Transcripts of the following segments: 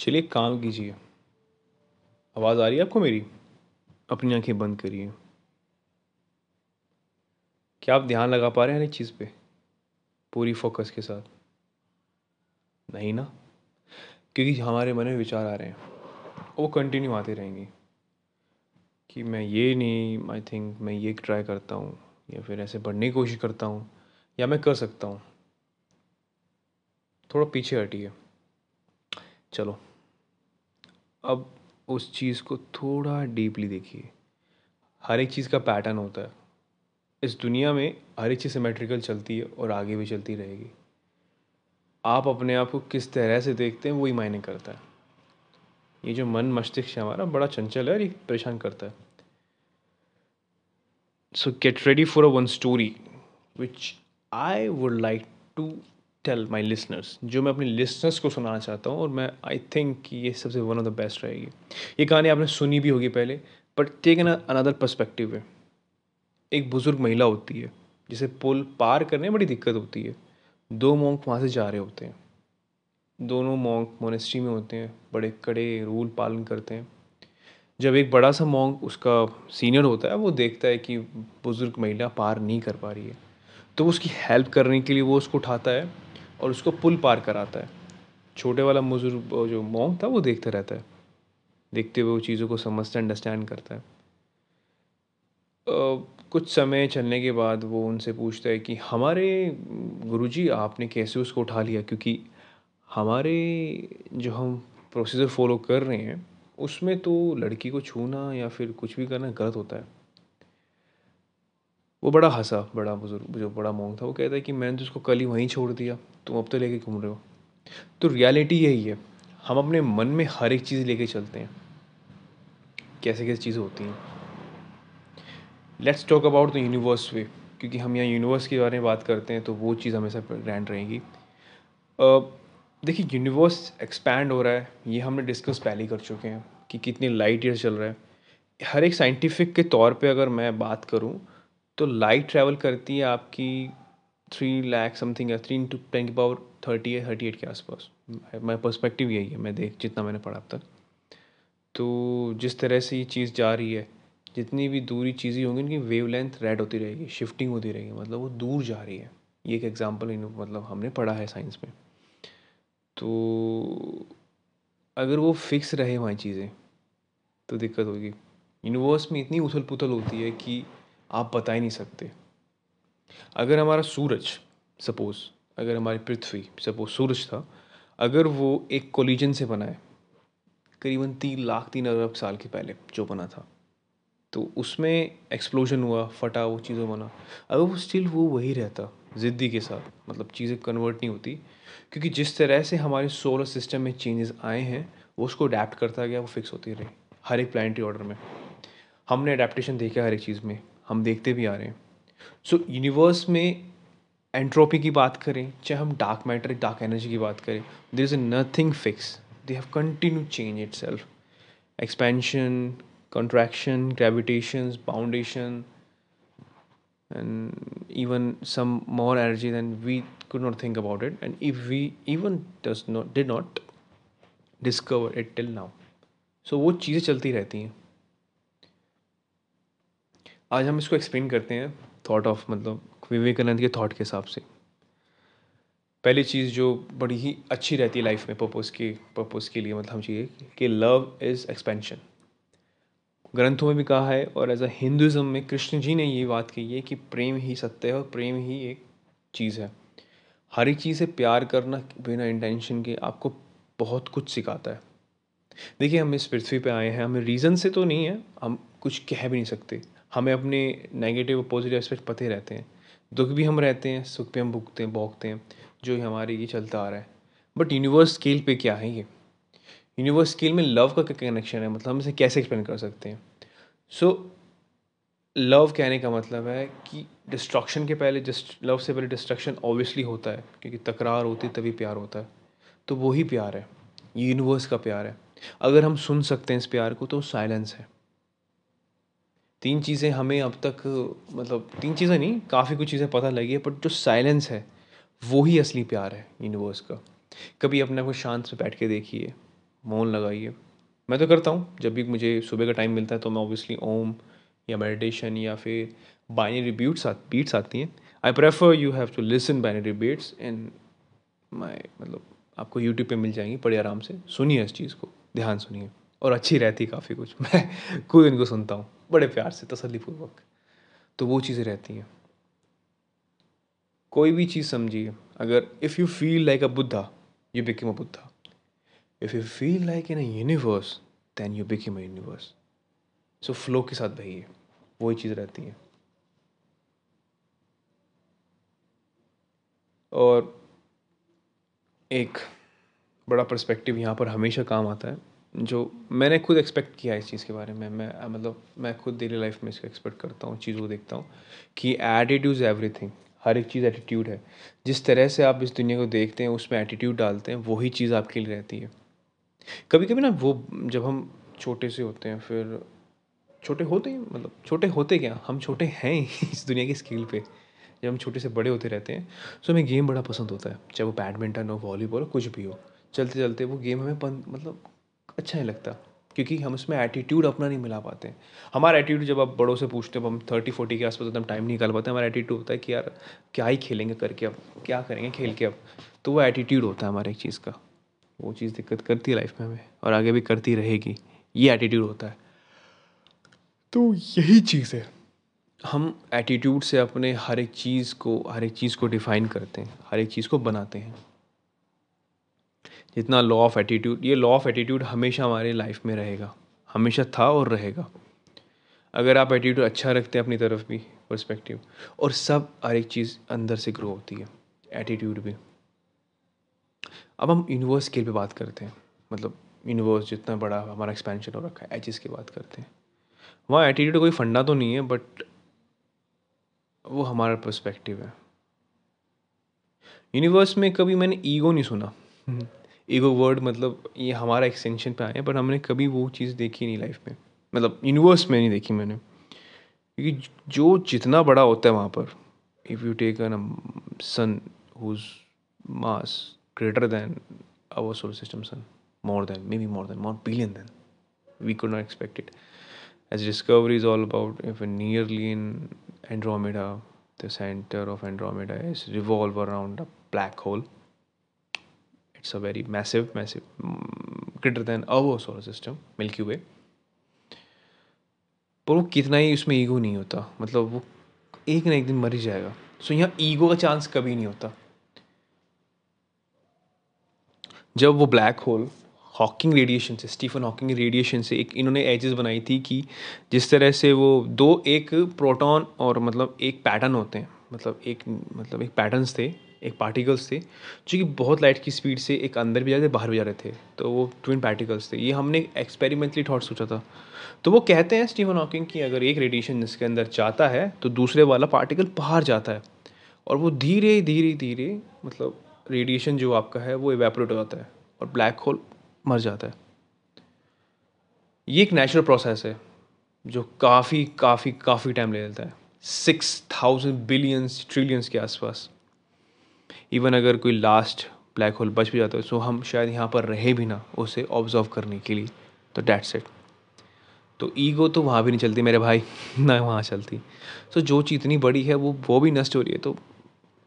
चलिए काम कीजिए, आवाज़ आ रही है आपको मेरी? अपनी आंखें बंद करिए। क्या आप ध्यान लगा पा रहे हैं हर एक चीज़ पे पूरी फोकस के साथ? नहीं ना, क्योंकि हमारे मन में विचार आ रहे हैं, वो कंटिन्यू आते रहेंगे कि मैं ये नहीं, आई थिंक मैं ये ट्राई करता हूँ, या फिर ऐसे बढ़ने की कोशिश करता हूँ, या मैं कर सकता हूँ। थोड़ा पीछे हटिए। चलो अब उस चीज़ को थोड़ा डीपली देखिए। हर एक चीज़ का पैटर्न होता है इस दुनिया में, हर एक चीज़ सिमेट्रिकल चलती है और आगे भी चलती रहेगी। आप अपने आप को किस तरह से देखते हैं वही मायने करता है। ये जो मन मस्तिष्क है हमारा बड़ा चंचल है और ये परेशान करता है। So get ready for a one story which I would like to tell my listeners, जो मैं अपने लिसनर्स को सुनाना चाहता हूँ, और मैं आई थिंक कि ये सबसे वन ऑफ द बेस्ट रहेगी। ये कहानी आपने सुनी भी होगी पहले, but take an another perspective है। एक बुज़ुर्ग महिला होती है जिसे पुल पार करने में बड़ी दिक्कत होती है। दो मॉन्क वहाँ से जा रहे होते हैं। दोनों मॉन्क मोनेस्ट्री में होते हैं, बड़े कड़े रूल पालन करते हैं। जब एक बड़ा सा मॉन्क उसका सीनियर होता है, वो देखता है कि बुज़ुर्ग महिला पार नहीं कर पा रही है, तो उसकी हेल्प करने के लिए वो उसको उठाता है और उसको पुल पार कराता है। छोटे वाला बुजुर्ग जो मॉन्क था वो देखता रहता है, देखते हुए वो चीज़ों को समझता है, अंडरस्टैंड करता है। कुछ समय चलने के बाद वो उनसे पूछता है कि हमारे गुरुजी आपने कैसे उसको उठा लिया, क्योंकि हमारे जो हम प्रोसीजर फॉलो कर रहे हैं उसमें तो लड़की को छूना या फिर कुछ भी करना गलत होता है। वो बड़ा हंसा, बड़ा बुजुर्ग जो बड़ा मॉन्क था, वो कहता है कि मैंने तो उसको कल ही वहीं छोड़ दिया, तुम अब तो लेके घूम रहे हो। तो रियलिटी यही है, हम अपने मन में हर एक चीज़ लेके चलते हैं, कैसे कैसे चीज़ें होती हैं। Let's talk about the universe way, क्योंकि हम यहाँ यूनिवर्स के बारे में बात करते हैं, तो वो चीज़ हमेशा ग्रैंड रहेगी। देखिए यूनिवर्स एक्सपैंड हो रहा है, ये हमने डिस्कस पहले कर चुके हैं कि कितने लाइट ईयर चल रहा है। हर एक साइंटिफिक के तौर पे अगर मैं बात करूँ तो लाइट ट्रैवल करती है आपकी 3 लाख समथिंग या 3 into 10 की पावर 30 या 38 के आसपास। मेरा पर्सपेक्टिव यही है, मैं देख जितना मैंने पढ़ा अब तक। तो जिस तरह से ये चीज़ जा रही है, जितनी भी दूरी चीज़ें होंगी उनकी वेवलेंथ रेड होती रहेगी, शिफ्टिंग होती रहेगी, मतलब वो दूर जा रही है। ये एक एग्जाम्पल मतलब हमने पढ़ा है साइंस में। तो अगर वो फिक्स रहे वहाँ चीज़ें तो दिक्कत होगी। यूनिवर्स में इतनी उथल पुथल होती है कि आप बता ही नहीं सकते। अगर हमारा सूरज सपोज़, अगर हमारी पृथ्वी सपोज़ सूरज था, अगर वो एक कोलिजन से बना है करीबन 3 लाख 3 अरब साल के पहले जो बना था, तो उसमें एक्सप्लोजन हुआ, फटा, वो चीज़ें बना। अगर वो स्टिल वो वही रहता ज़िद्दी के साथ, मतलब चीज़ें कन्वर्ट नहीं होती, क्योंकि जिस तरह से हमारे सोलर सिस्टम में चेंजेस आए हैं वो उसको अडेप्ट करता गया, वो फिक्स होती रही। हर एक प्लैनेटरी ऑर्डर में हमने अडेप्टेशन देखा, हर एक चीज़ में हम देखते भी आ रहे हैं। सो यूनिवर्स में एंट्रोपी की बात करें, चाहे हम डार्क मैटर डार्क एनर्जी की बात करें, there is nothing fix, they have continue change itself. Expansion, contraction, gravitations, boundation, and even some more energy than we could not think about it, and if we even did not discover it till now. So वो चीज़ें चलती रहती हैं। आज हम इसको explain करते हैं थॉट ऑफ, मतलब विवेकानंद के थॉट के हिसाब से। पहली चीज़ जो बड़ी ही अच्छी रहती है लाइफ में पर्पज़ के लिए, मतलब हम चाहिए कि लव इज़ एक्सपेंशन। ग्रंथों में भी कहा है, और एज अ हिंदुज़म में कृष्ण जी ने ये बात कही है कि प्रेम ही सत्य है और प्रेम ही एक चीज़ है। हर एक चीज़ से प्यार करना बिना इंटेंशन के आपको बहुत कुछ सिखाता है। देखिए हम इस पृथ्वी पे आए हैं, हमें रीज़न से तो नहीं है, हम कुछ कह भी नहीं सकते, हमें अपने नेगेटिव और पॉजिटिव एस्पेक्ट पते रहते हैं। दुख भी हम रहते हैं, सुख भी हम भोगते हैं, जो हमारे ये चलता आ रहा है। बट यूनिवर्स स्केल पर क्या है ये? यूनिवर्स स्केल में लव का क्या कनेक्शन है, मतलब हम इसे कैसे एक्सप्लेन कर सकते हैं? सो लव कहने का मतलब है कि डिस्ट्रक्शन के पहले, जस्ट लव से पहले डिस्ट्रक्शन ऑब्वियसली होता है, क्योंकि तकरार होती है तभी प्यार होता है। तो वही प्यार है, यूनिवर्स का प्यार है। अगर हम सुन सकते हैं इस प्यार को तो साइलेंस है। 3 चीज़ें हमें अब तक, मतलब 3 चीज़ें नहीं, काफ़ी कुछ चीज़ें पता लगी है, बट जो साइलेंस है वो ही असली प्यार है यूनिवर्स का। कभी अपने आप को शांत से बैठ के देखिए, मौन लगाइए। मैं तो करता हूँ, जब भी मुझे सुबह का टाइम मिलता है तो मैं ऑब्वियसली ओम या मेडिटेशन या फिर बाइनरी बीट्स आती हैं। I prefer you have to listen binary beats and my, मतलब आपको यूट्यूब पे मिल जाएंगी, बड़े आराम से सुनिए, इस चीज़ को ध्यान सुनिए और अच्छी रहती काफ़ी कुछ। मैं खुद इनको सुनता हूँ बड़े प्यार से तसल्लीपूर्वक, तो वो चीज़ें रहती हैं। कोई भी चीज़ समझिए, अगर if you feel like a Buddha you become a Buddha, if you feel like in a universe then you become a universe. So flow के साथ बहिए, वही चीज़ रहती है। और एक बड़ा पर्सपेक्टिव यहाँ पर हमेशा काम आता है, जो मैंने खुद एक्सपेक्ट किया है इस चीज़ के बारे में। मैं खुद डेली लाइफ में इसको एक्सपेक्ट करता हूँ, चीज़ों को देखता हूँ कि एटीट्यूड इज़ एवरीथिंग। हर एक चीज़ एटीट्यूड है। जिस तरह से आप इस दुनिया को देखते हैं उसमें एटीट्यूड डालते हैं, वही चीज़ आपके लिए रहती है। कभी कभी ना वो, जब हम छोटे से होते हैं, फिर छोटे होते हैं, मतलब छोटे होते क्या, हम छोटे हैं इस दुनिया की स्केल पे, जब हम छोटे से बड़े होते रहते हैं। सो हमें गेम बड़ा पसंद होता है, चाहे वो बैडमिंटन हो, वॉलीबॉल हो, कुछ भी हो। चलते चलते वो गेम हमें मतलब अच्छा नहीं लगता, क्योंकि हम उसमें एटीट्यूड अपना नहीं मिला पाते हैं। हमारा एटीट्यूड, जब आप बड़ों से पूछते हो, हम 30-40 के आसपास एकदम टाइम नहीं निकाल पाते, हमारा एटीट्यूड होता है कि यार क्या ही खेलेंगे करके, अब क्या करेंगे खेल के अब, तो वो एटीट्यूड होता है हमारे एक चीज़ का। वो चीज़ दिक्कत करती है लाइफ में हमें, और आगे भी करती रहेगी, ये एटीट्यूड होता है। तो यही चीज़ है, हम एटीट्यूड से अपने हर एक चीज़ को डिफ़ाइन करते हैं, हर एक चीज़ को बनाते हैं। जितना लॉ ऑफ एटीट्यूड, ये लॉ ऑफ एटीट्यूड हमेशा हमारे लाइफ में रहेगा, हमेशा था और रहेगा। अगर आप एटीट्यूड अच्छा रखते हैं अपनी तरफ भी, पर्सपेक्टिव और सब, हर एक चीज़ अंदर से ग्रो होती है, एटीट्यूड भी। अब हम यूनिवर्स स्केल पे बात करते हैं, मतलब यूनिवर्स जितना बड़ा हमारा एक्सपेंशन हो रखा है, एजेस की बात करते हैं। वहाँ एटीट्यूड कोई फंडा तो नहीं है, बट वो हमारा पर्सपेक्टिव है। यूनिवर्स में कभी मैंने ईगो नहीं सुना। ईगो वर्ड, मतलब ये हमारा एक्सटेंशन पे आए हैं, पर हमने कभी वो चीज़ देखी नहीं लाइफ में, मतलब यूनिवर्स में नहीं देखी मैंने। क्योंकि जो जितना बड़ा होता है वहाँ पर, if you take an sun whose mass greater than our solar system sun, more than, may be more billion than we could not expect it, as discovery is all about. If nearly in Andromeda, the centre of Andromeda is revolve around a black hole. It's a very massive, greater than our solar system, Milky Way. पर वो कितना ही, उसमें ego नहीं होता, मतलब वो एक ना एक दिन मर ही जाएगा। सो यहाँ ईगो का चांस कभी नहीं होता। जब वो ब्लैक होल, हॉकिंग रेडिएशन से, स्टीफन हॉकिंग रेडिएशन से, एक इन्होंने एजेस बनाई थी कि जिस तरह से वो दो, एक प्रोटॉन और मतलब एक पैटर्न होते हैं, मतलब एक पैटर्न्स थे, एक पार्टिकल्स थे, जो कि बहुत लाइट की स्पीड से एक अंदर भी जा रहे थे, बाहर भी जा रहे थे, तो वो ट्विन पार्टिकल्स थे। ये हमने एक्सपेरिमेंटली थॉट सोचा था। तो वो कहते हैं स्टीफन हॉकिंग कि अगर एक रेडिएशन इसके अंदर जाता है तो दूसरे वाला पार्टिकल बाहर जाता है, और वो धीरे धीरे धीरे, मतलब रेडिएशन जो आपका है वो इवेपोरेट हो जाता है और ब्लैक होल मर जाता है। ये एक नेचुरल प्रोसेस है जो काफ़ी काफ़ी काफ़ी टाइम ले लेता है, 6,000 बिलियंस ट्रिलियंस के आसपास। इवन अगर कोई लास्ट ब्लैक होल बच भी जाता है, सो हम शायद यहाँ पर रहे भी ना उसे ऑब्जर्व करने के लिए, तो दैट्स इट। तो ईगो तो वहाँ भी नहीं चलती मेरे भाई, ना वहाँ चलती। सो जो चीज़ इतनी बड़ी है वो भी नष्ट हो रही है, तो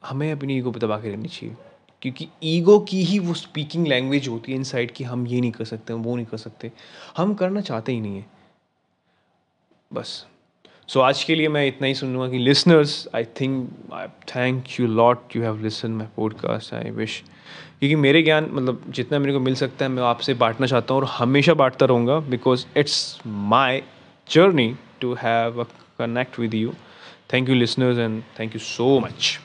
हमें अपनी ईगो पर दबा के रहनी चाहिए, क्योंकि ईगो की ही वो स्पीकिंग लैंग्वेज होती है इनसाइड की, हम ये नहीं कर सकते, हम वो नहीं कर सकते, हम करना चाहते ही नहीं है बस। सो आज के लिए मैं इतना ही सुनूंगा कि listeners, I thank you lot, you have listen my podcast. I wish, क्योंकि मेरे ज्ञान, मतलब जितना मेरे को मिल सकता है मैं आपसे बांटना चाहता हूँ और हमेशा बांटता रहूँगा, because it's my journey to have a connect with you. Thank you listeners and thank you so much.